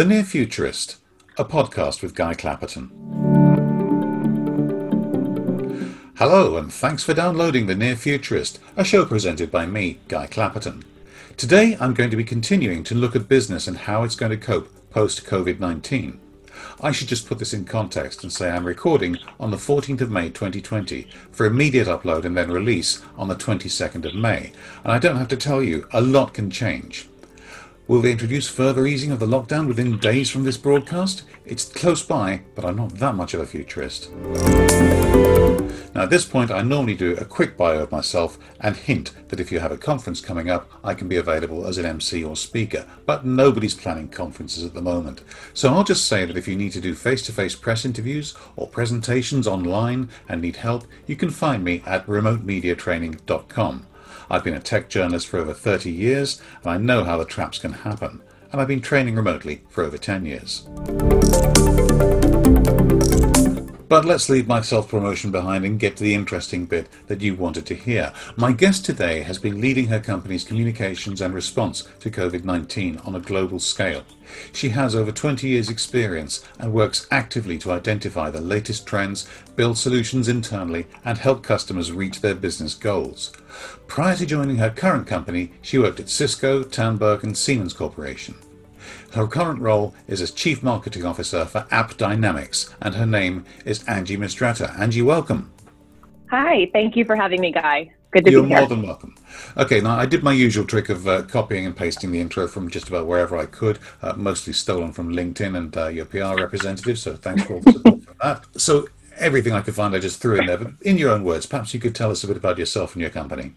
The Near Futurist, a podcast with Guy Clapperton. Hello, and thanks for downloading The Near Futurist, a show presented by me, Guy Clapperton. Today, I'm going to be continuing to look at business and how it's going to cope post-COVID-19. I should just put this in context and say I'm recording on the 14th of May 2020 for immediate upload and then release on the 22nd of May. And I don't have to tell you, a lot can change. Will they introduce further easing of the lockdown within days from this broadcast? It's close by, but I'm not that much of a futurist. Now at this point I normally do a quick bio of myself and hint that if you have a conference coming up I can be available as an MC or speaker, but nobody's planning conferences at the moment. So I'll just say that if you need to do face-to-face press interviews or presentations online and need help, you can find me at remotemediatraining.com. I've been a tech journalist for over 30 years and I know how the traps can happen, and I've been training remotely for over 10 years. But let's leave my self-promotion behind and get to the interesting bit that you wanted to hear. My guest today has been leading her company's communications and response to COVID-19 on a global scale. She has over 20 years' experience and works actively to identify the latest trends, build solutions internally, and help customers reach their business goals. Prior to joining her current company, she worked at Cisco, Tanberg, and Siemens Corporation. Her current role is as Chief Marketing Officer for AppDynamics, and her name is Angie Mistretta. Angie, welcome. Hi, thank you for having me, Guy. Good to be here. You're more than welcome. Okay, now I did my usual trick of copying and pasting the intro from just about wherever I could, mostly stolen from LinkedIn and your PR representative, so thanks for all the support for that. So everything I could find I just threw in there, but in your own words, perhaps you could tell us a bit about yourself and your company.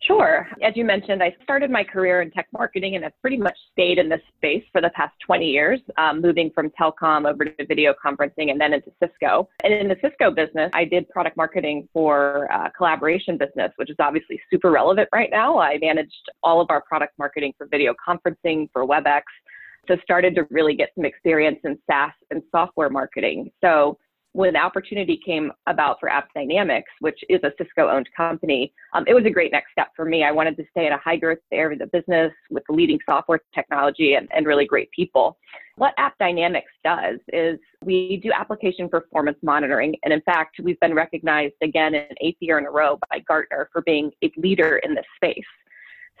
Sure. As you mentioned, I started my career in tech marketing and have pretty much stayed in this space for the past 20 years, moving from telecom over to video conferencing and then into Cisco. And in the Cisco business, I did product marketing for collaboration business, which is obviously super relevant right now. I managed all of our product marketing for video conferencing, for WebEx, so started to really get some experience in SaaS and software marketing. So when the opportunity came about for AppDynamics, which is a Cisco-owned company, it was a great next step for me. I wanted to stay in a high-growth area of the business with leading software technology and really great people. What AppDynamics does is we do application performance monitoring. And in fact, we've been recognized again an 8th year in a row by Gartner for being a leader in this space.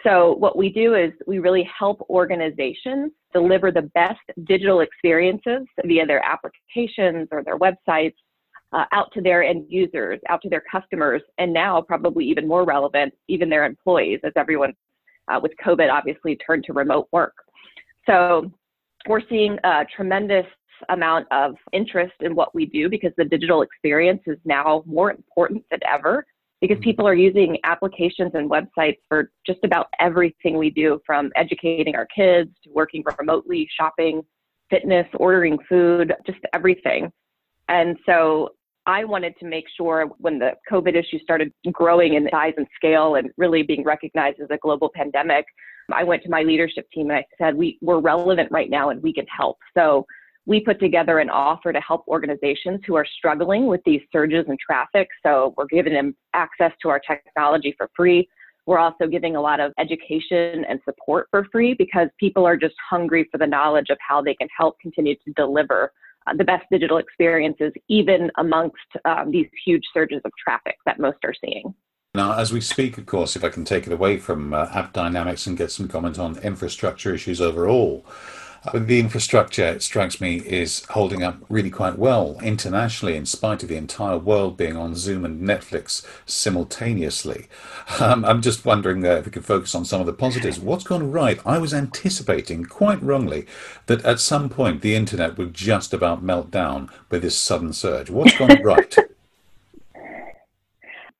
So what we do is we really help organizations deliver the best digital experiences via their applications or their websites out to their end users, out to their customers, and now probably even more relevant, even their employees, as everyone with COVID obviously turned to remote work. So we're seeing a tremendous amount of interest in what we do because the digital experience is now more important than ever, because people are using applications and websites for just about everything we do, from educating our kids to working remotely, shopping, fitness, ordering food, just everything. And so I wanted to make sure when the COVID issue started growing in size and scale and really being recognized as a global pandemic, I went to my leadership team and I said, we're relevant right now and we can help. So we put together an offer to help organizations who are struggling with these surges in traffic. So we're giving them access to our technology for free. We're also giving a lot of education and support for free because people are just hungry for the knowledge of how they can help continue to deliver the best digital experiences, even amongst these huge surges of traffic that most are seeing. Now, as we speak, of course, if I can take it away from AppDynamics and get some comment on infrastructure issues overall. The infrastructure, it strikes me, is holding up really quite well internationally in spite of the entire world being on Zoom and Netflix simultaneously. I'm just wondering if we could focus on some of the positives. What's gone right? I was anticipating, quite wrongly, that at some point the internet would just about melt down with this sudden surge. What's gone right?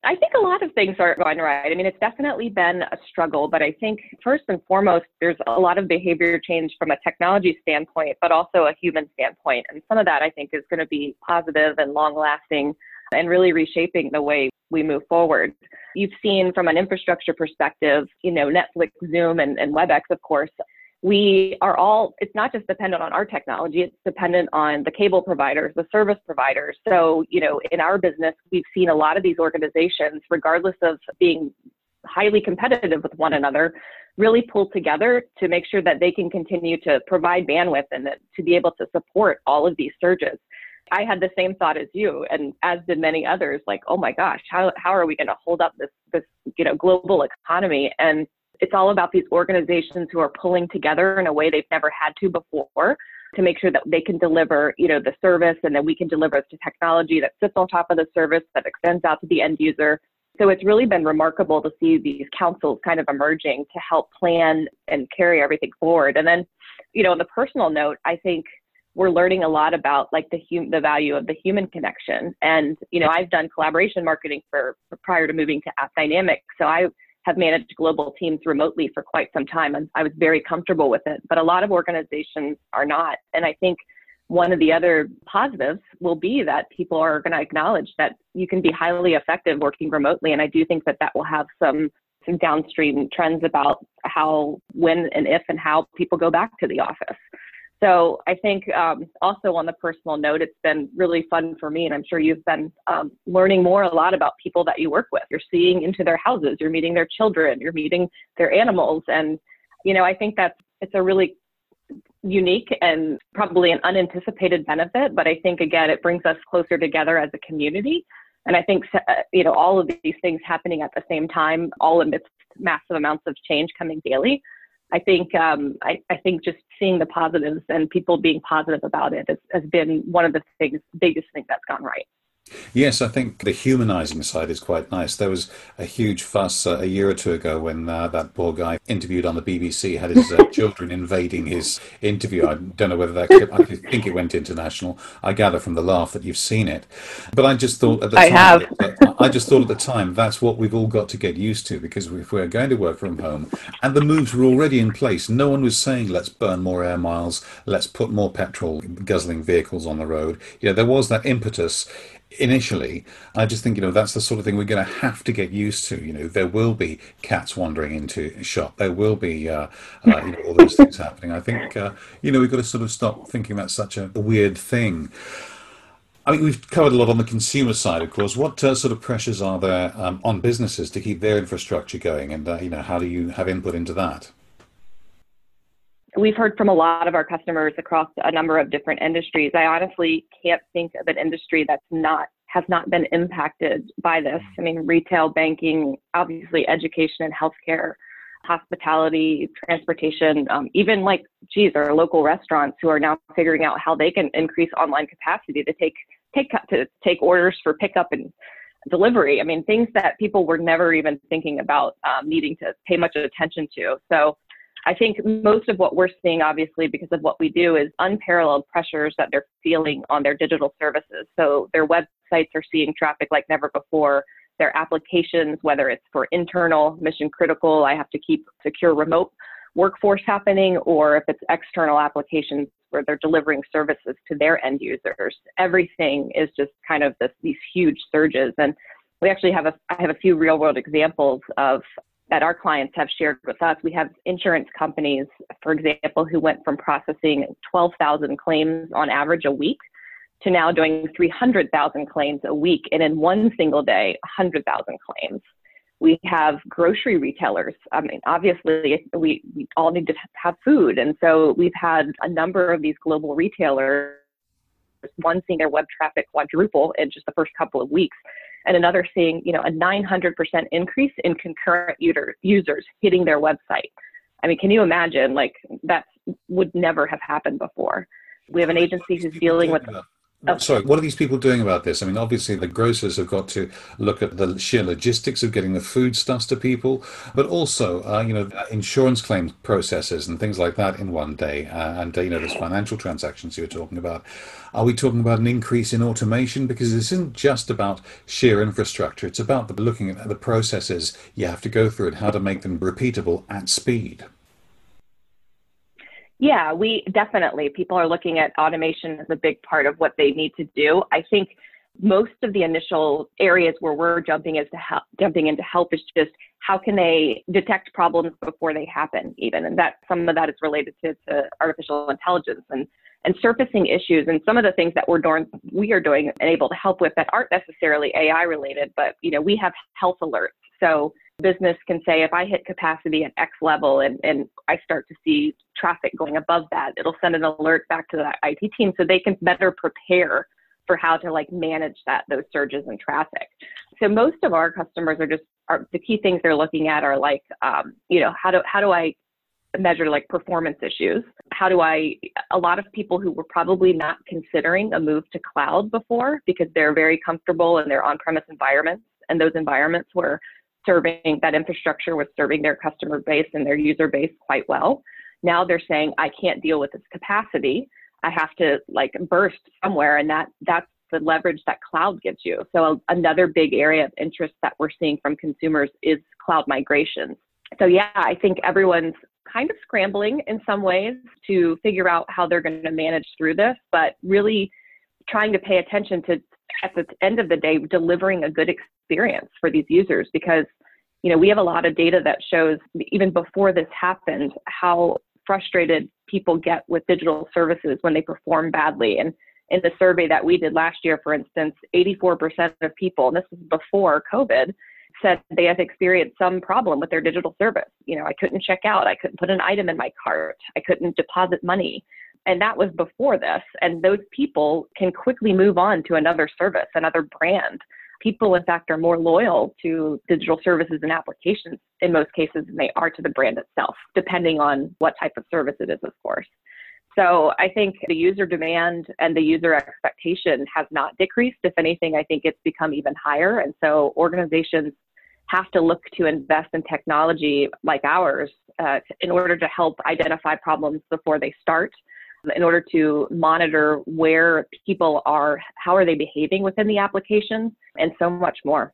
I think a lot of things are going right. I mean, it's definitely been a struggle, but I think first and foremost, there's a lot of behavior change from a technology standpoint, but also a human standpoint. And some of that I think is going to be positive and long lasting and really reshaping the way we move forward. You've seen from an infrastructure perspective, you know, Netflix, Zoom, and WebEx, of course. We are all, it's not just dependent on our technology, it's dependent on the cable providers, the service providers. So, you know, in our business, we've seen a lot of these organizations, regardless of being highly competitive with one another, really pull together to make sure that they can continue to provide bandwidth and that, to be able to support all of these surges. I had the same thought as you, and as did many others, like, oh my gosh, how are we going to hold up this global economy? And it's all about these organizations who are pulling together in a way they've never had to before to make sure that they can deliver, the service, and that we can deliver the technology that sits on top of the service that extends out to the end user. So it's really been remarkable to see these councils kind of emerging to help plan and carry everything forward. And then, on the personal note, I think we're learning a lot about like the value of the human connection. And, I've done collaboration marketing prior to moving to AppDynamics. So I have managed global teams remotely for quite some time, and I was very comfortable with it. But a lot of organizations are not. And I think one of the other positives will be that people are going to acknowledge that you can be highly effective working remotely. And I do think that will have some downstream trends about how, when, and if, and how people go back to the office. So I think also on the personal note, it's been really fun for me, and I'm sure you've been learning a lot about people that you work with. You're seeing into their houses, you're meeting their children, you're meeting their animals. And, I think it's a really unique and probably an unanticipated benefit. But I think, again, it brings us closer together as a community. And I think, all of these things happening at the same time, all amidst massive amounts of change coming daily, I think I think just seeing the positives and people being positive about it has been one of the biggest things that's gone right. Yes, I think the humanizing side is quite nice. There was a huge fuss a year or two ago when that poor guy interviewed on the BBC had his children invading his interview. I don't know whether I think it went international. I gather from the laugh that you've seen it. But I just thought at the time, that's what we've all got to get used to, because if we're going to work from home, and the moves were already in place, no one was saying, let's burn more air miles, let's put more petrol guzzling vehicles on the road. There was that impetus initially. I just think, that's the sort of thing we're going to have to get used to. There will be cats wandering into a shop. There will be all those things happening. I think, we've got to sort of stop thinking that's such a weird thing. I mean, we've covered a lot on the consumer side, of course. What sort of pressures are there on businesses to keep their infrastructure going? And, how do you have input into that? We've heard from a lot of our customers across a number of different industries. I honestly can't think of an industry that's has not been impacted by this. I mean, retail, banking, obviously education and healthcare, hospitality, transportation, even like, our local restaurants who are now figuring out how they can increase online capacity to take orders for pickup and delivery. I mean, things that people were never even thinking about needing to pay much attention to. So I think most of what we're seeing, obviously, because of what we do, is unparalleled pressures that they're feeling on their digital services. So their websites are seeing traffic like never before. Their applications, whether it's for internal, mission critical, I have to keep secure remote workforce happening, or if it's external applications where they're delivering services to their end users, everything is just kind of these huge surges. And we actually have I have a few real world examples of that our clients have shared with us. We have insurance companies, for example, who went from processing 12,000 claims on average a week to now doing 300,000 claims a week, and in one single day, 100,000 claims. We have grocery retailers. I mean, obviously, we all need to have food, and so we've had a number of these global retailers, one seeing their web traffic quadruple in just the first couple of weeks, and another seeing, a 900% increase in concurrent users hitting their website. I mean, can you imagine? Like, that would never have happened before. We have an agency who's dealing with... Sorry, what are these people doing about this? I mean, obviously the grocers have got to look at the sheer logistics of getting the foodstuffs to people, but also, insurance claim processes and things like that in one day. There's financial transactions you were talking about. Are we talking about an increase in automation? Because this isn't just about sheer infrastructure. It's about looking at the processes you have to go through and how to make them repeatable at speed. Yeah, people are looking at automation as a big part of what they need to do. I think most of the initial areas where we're jumping in to help is just how can they detect problems before they happen even. And that some of that is related to artificial intelligence and surfacing issues. And some of the things that we are doing and able to help with that aren't necessarily AI related, but we have health alerts. So business can say, if I hit capacity at X level and I start to see traffic going above that, it'll send an alert back to the IT team so they can better prepare for how to like manage that, those surges in traffic. So most of our customers are just, the key things they're looking at are like, how do I measure like performance issues? How do I, a lot of people who were probably not considering a move to cloud before because they're very comfortable in their on-premise environments, and those environments were serving, that infrastructure was serving their customer base and their user base quite well. Now they're saying, I can't deal with this capacity. I have to like burst somewhere, and that's the leverage that cloud gives you. So another big area of interest that we're seeing from consumers is cloud migrations. So yeah, I think everyone's kind of scrambling in some ways to figure out how they're going to manage through this, but really trying to pay attention to, at the end of the day, delivering a good experience for these users, because, you know, we have a lot of data that shows even before this happened, how frustrated people get with digital services when they perform badly. And in the survey that we did last year, for instance, 84% of people, and this was before COVID, said they have experienced some problem with their digital service. You know, I couldn't check out, I couldn't put an item in my cart, I couldn't deposit money. And that was before this. And those people can quickly move on to another service, another brand. People, in fact, are more loyal to digital services and applications in most cases than they are to the brand itself, depending on what type of service it is, of course. So I think the user demand and the user expectation has not decreased. If anything, I think it's become even higher. And so organizations have to look to invest in technology like ours in order to help identify problems before they start, in order to monitor where people are, how are they behaving within the application, and so much more.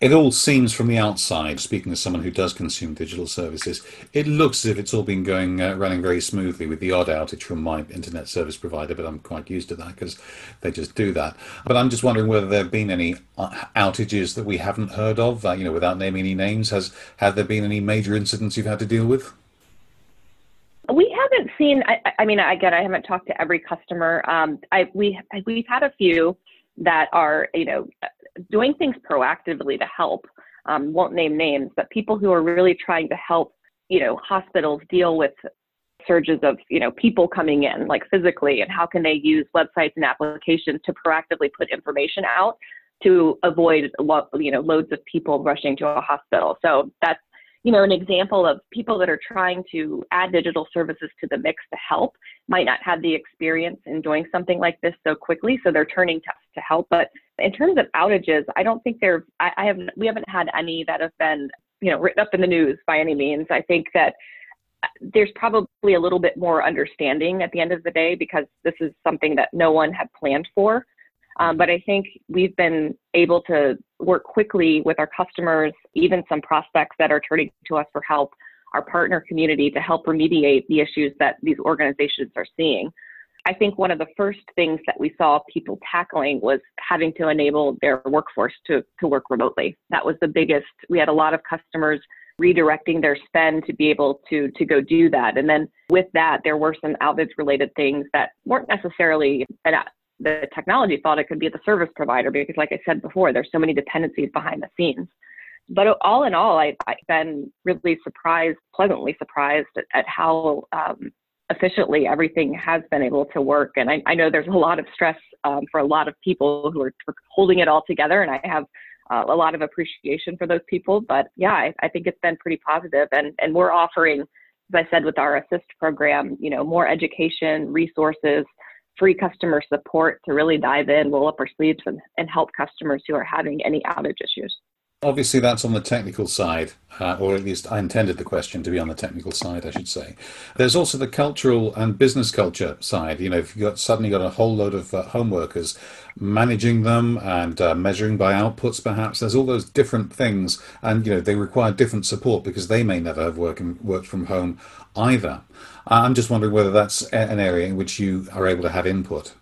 It all seems from the outside, speaking as someone who does consume digital services, it looks as if it's all been going, running very smoothly, with the odd outage from my internet service provider, but I'm quite used to that because they just do that. But I'm just wondering whether there have been any outages that we haven't heard of, you know, without naming any names. Have there been any major incidents you've had to deal with? We haven't seen, I mean, again, I haven't talked to every customer. We've had a few that are, you know, doing things proactively to help, won't name names, but people who are really trying to help, you know, hospitals deal with surges of, you know, people coming in like physically, and how can they use websites and applications to proactively put information out to avoid, you know, loads of people rushing to a hospital. So that's, you know, an example of people that are trying to add digital services to the mix to help, might not have the experience in doing something like this so quickly, so they're turning to us to help. But in terms of outages, I don't think we haven't had any that have been, you know, written up in the news by any means. I think that there's probably a little bit more understanding at the end of the day, because this is something that no one had planned for. But I think we've been able to work quickly with our customers, even some prospects that are turning to us for help, our partner community, to help remediate the issues that these organizations are seeing. I think one of the first things that we saw people tackling was having to enable their workforce to work remotely. That was the biggest. We had a lot of customers redirecting their spend to be able to go do that. And then with that, there were some outage-related things that weren't necessarily the technology fault. It could be the service provider, because like I said before, there's so many dependencies behind the scenes. But all in all, I've been really surprised, pleasantly surprised at how efficiently everything has been able to work. And I know there's a lot of stress for a lot of people who are holding it all together, and I have a lot of appreciation for those people. But yeah, I think it's been pretty positive. And we're offering, as I said, with our Assist program, you know, more education, resources, free customer support to really dive in, roll up our sleeves and help customers who are having any outage issues. Obviously, that's on the technical side, or at least I intended the question to be on the technical side, I should say. There's also the cultural and business culture side. You know, if you've suddenly got a whole load of home workers, managing them and measuring by outputs, perhaps, there's all those different things. And, you know, they require different support because they may never have worked from home either. I'm just wondering whether that's an area in which you are able to have input.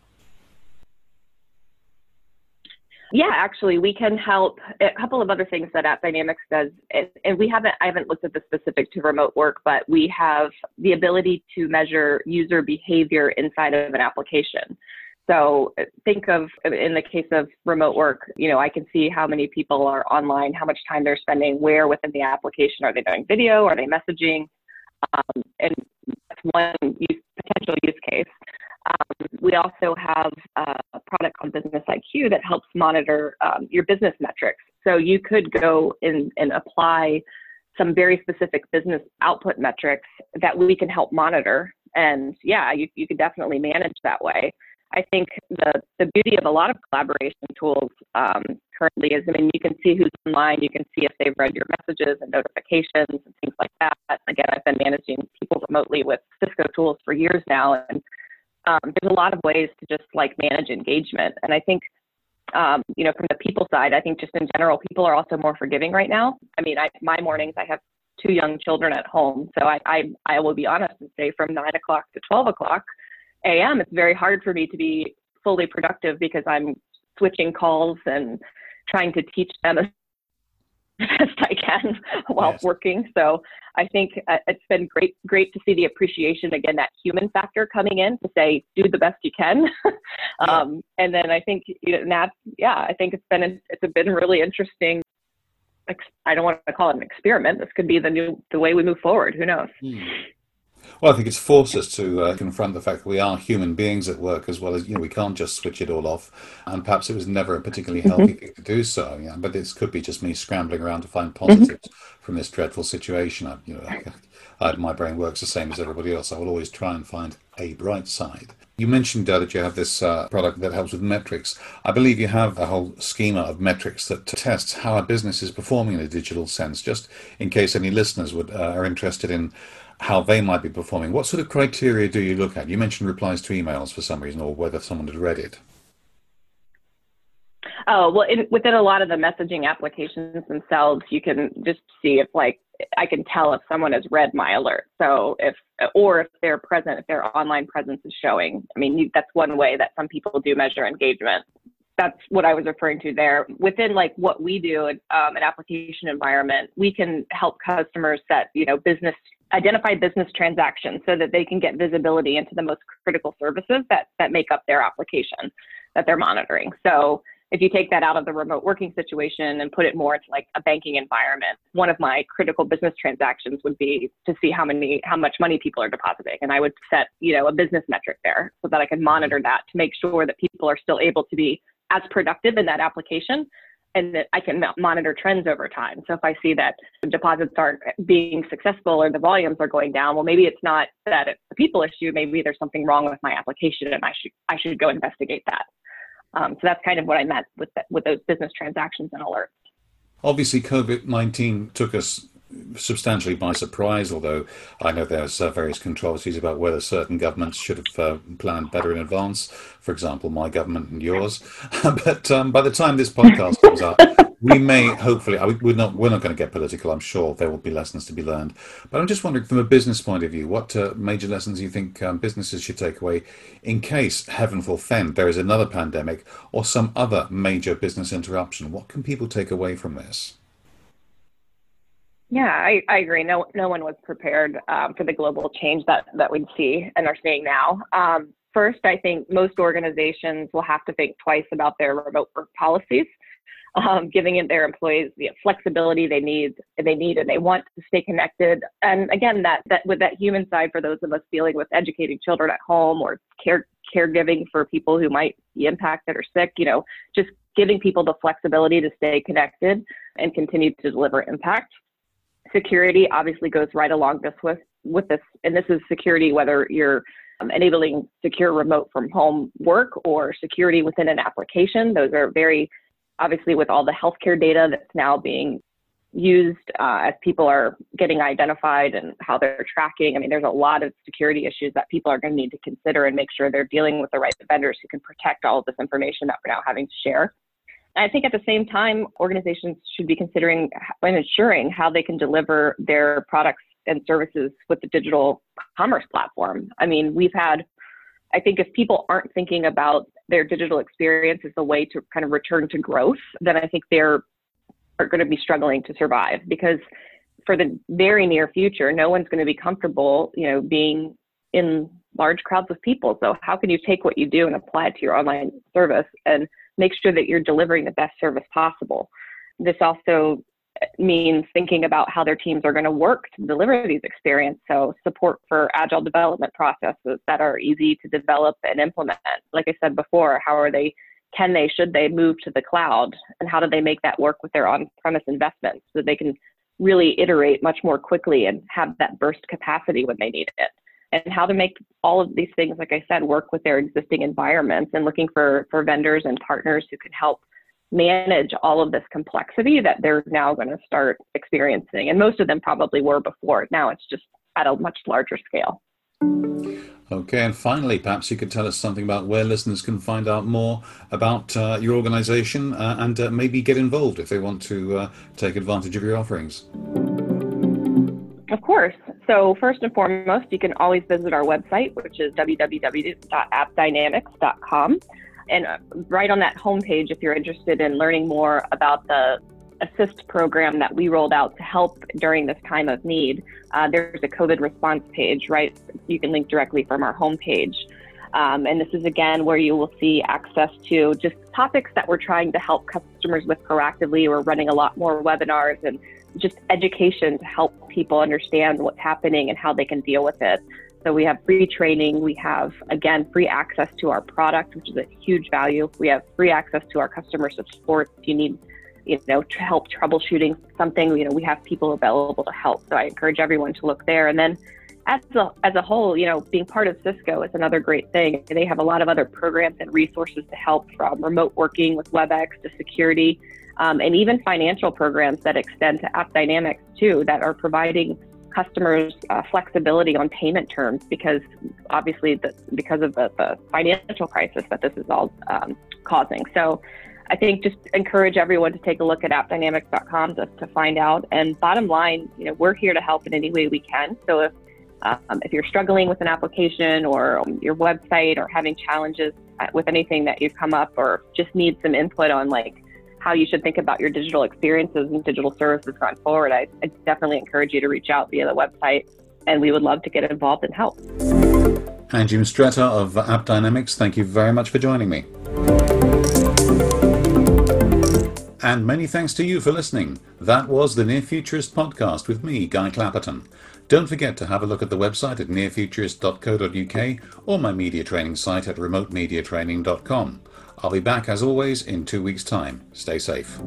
Yeah, actually, we can help. A couple of other things that AppDynamics does, and I haven't looked at the specific to remote work, but we have the ability to measure user behavior inside of an application. So think of, in the case of remote work, you know, I can see how many people are online, how much time they're spending, where within the application are they doing video, are they messaging? And that's one potential use case. We also have a product called Business IQ that helps monitor your business metrics. So you could go in and apply some very specific business output metrics that we can help monitor. And yeah, you could definitely manage that way. I think the beauty of a lot of collaboration tools currently is, I mean, you can see who's online, you can see if they've read your messages and notifications and things like that. Again, I've been managing people remotely with Cisco tools for years now, and there's a lot of ways to just like manage engagement. And I think, you know, from the people side, I think just in general, people are also more forgiving right now. I mean, my mornings, I have two young children at home, so I will be honest and say from 9 o'clock to 12 o'clock a.m. it's very hard for me to be fully productive because I'm switching calls and trying to teach them as best I can while working. So I think it's been great to see the appreciation, again, that human factor coming in to say, do the best you can. And then I think, you know, I think it's been really interesting. I don't want to call it an experiment. This could be the way we move forward. Who knows? Mm. Well, I think it's forced us to confront the fact that we are human beings at work, as well as, you know, we can't just switch it all off. And perhaps it was never a particularly healthy thing to do so. Yeah, but this could be just me scrambling around to find positives from this dreadful situation. My brain works the same as everybody else. I will always try and find a bright side. You mentioned that you have this product that helps with metrics. I believe you have a whole schema of metrics that tests how a business is performing in a digital sense, just in case any listeners are interested in how they might be performing. What sort of criteria do you look at? You mentioned replies to emails for some reason, or whether someone had read it. Oh, well, within a lot of the messaging applications themselves, you can just see if, like, I can tell if someone has read my alert. So if they're present, if their online presence is showing. I mean, that's one way that some people do measure engagement. That's what I was referring to there. Within like what we do in an application environment, we can help customers set, you know, identify business transactions so that they can get visibility into the most critical services that make up their application that they're monitoring. So if you take that out of the remote working situation and put it more into like a banking environment, one of my critical business transactions would be to see how much money people are depositing. And I would set, you know, a business metric there so that I can monitor that to make sure that people are still able to be as productive in that application, and that I can monitor trends over time. So if I see that deposits aren't being successful or the volumes are going down, well, maybe it's not that it's a people issue. Maybe there's something wrong with my application, and I should go investigate that. So that's kind of what I meant with those business transactions and alerts. Obviously, COVID-19 took us substantially by surprise, although I know there's various controversies about whether certain governments should have planned better in advance, for example, my government and yours. But by the time this podcast comes out, we may hopefully, we're not going to get political, I'm sure there will be lessons to be learned. But I'm just wondering, from a business point of view, what major lessons you think businesses should take away in case, heaven forfend, there is another pandemic or some other major business interruption? What can people take away from this? Yeah, I agree. No one was prepared for the global change that we'd see and are seeing now. First, I think most organizations will have to think twice about their remote work policies, giving their employees the flexibility they need and they want to stay connected. And again, that with that human side for those of us dealing with educating children at home or caregiving for people who might be impacted or sick, you know, just giving people the flexibility to stay connected and continue to deliver impact. Security obviously goes right along with this, and this is security whether you're enabling secure remote from home work or security within an application. Those are very, obviously with all the healthcare data that's now being used as people are getting identified and how they're tracking. I mean, there's a lot of security issues that people are going to need to consider and make sure they're dealing with the right vendors who can protect all of this information that we're now having to share. I think at the same time, organizations should be considering and ensuring how they can deliver their products and services with the digital commerce platform. I mean, I think if people aren't thinking about their digital experience as a way to kind of return to growth, then I think they're going to be struggling to survive, because for the very near future, no one's going to be comfortable, you know, being in large crowds of people. So how can you take what you do and apply it to your online service and make sure that you're delivering the best service possible? This also means thinking about how their teams are going to work to deliver these experiences. So support for agile development processes that are easy to develop and implement. Like I said before, how are they, can they, should they move to the cloud? And how do they make that work with their on-premise investments so they can really iterate much more quickly and have that burst capacity when they need it? And how to make all of these things, like I said, work with their existing environments, and looking for vendors and partners who can help manage all of this complexity that they're now going to start experiencing. And most of them probably were before. Now it's just at a much larger scale. Okay, and finally, perhaps you could tell us something about where listeners can find out more about your organization and maybe get involved if they want to take advantage of your offerings. Of course. So first and foremost, you can always visit our website, which is www.appdynamics.com. And right on that homepage, if you're interested in learning more about the assist program that we rolled out to help during this time of need, there's a COVID response page, right? You can link directly from our homepage. And this is, again, where you will see access to just topics that we're trying to help customers with proactively. We're running a lot more webinars and just education to help people understand what's happening and how they can deal with it. So we have free training. We have, again, free access to our product, which is a huge value. We have free access to our customer support. If you need, help troubleshooting something, we have people available to help. So I encourage everyone to look there. And then as a whole, being part of Cisco is another great thing. They have a lot of other programs and resources to help, from remote working with WebEx to security, and even financial programs that extend to AppDynamics too, that are providing customers flexibility on payment terms, because obviously because of the financial crisis that this is all causing. So I think just encourage everyone to take a look at appdynamics.com to find out. And bottom line, we're here to help in any way we can. So if you're struggling with an application or your website, or having challenges with anything that you've come up, or just need some input on how you should think about your digital experiences and digital services going forward, I definitely encourage you to reach out via the website, and we would love to get involved and help. Angie Mistretta of AppDynamics, thank you very much for joining me. And many thanks to you for listening. That was the Near Futurist podcast with me, Guy Clapperton. Don't forget to have a look at the website at nearfuturist.co.uk or my media training site at remotemediatraining.com. I'll be back, as always, in 2 weeks' time. Stay safe.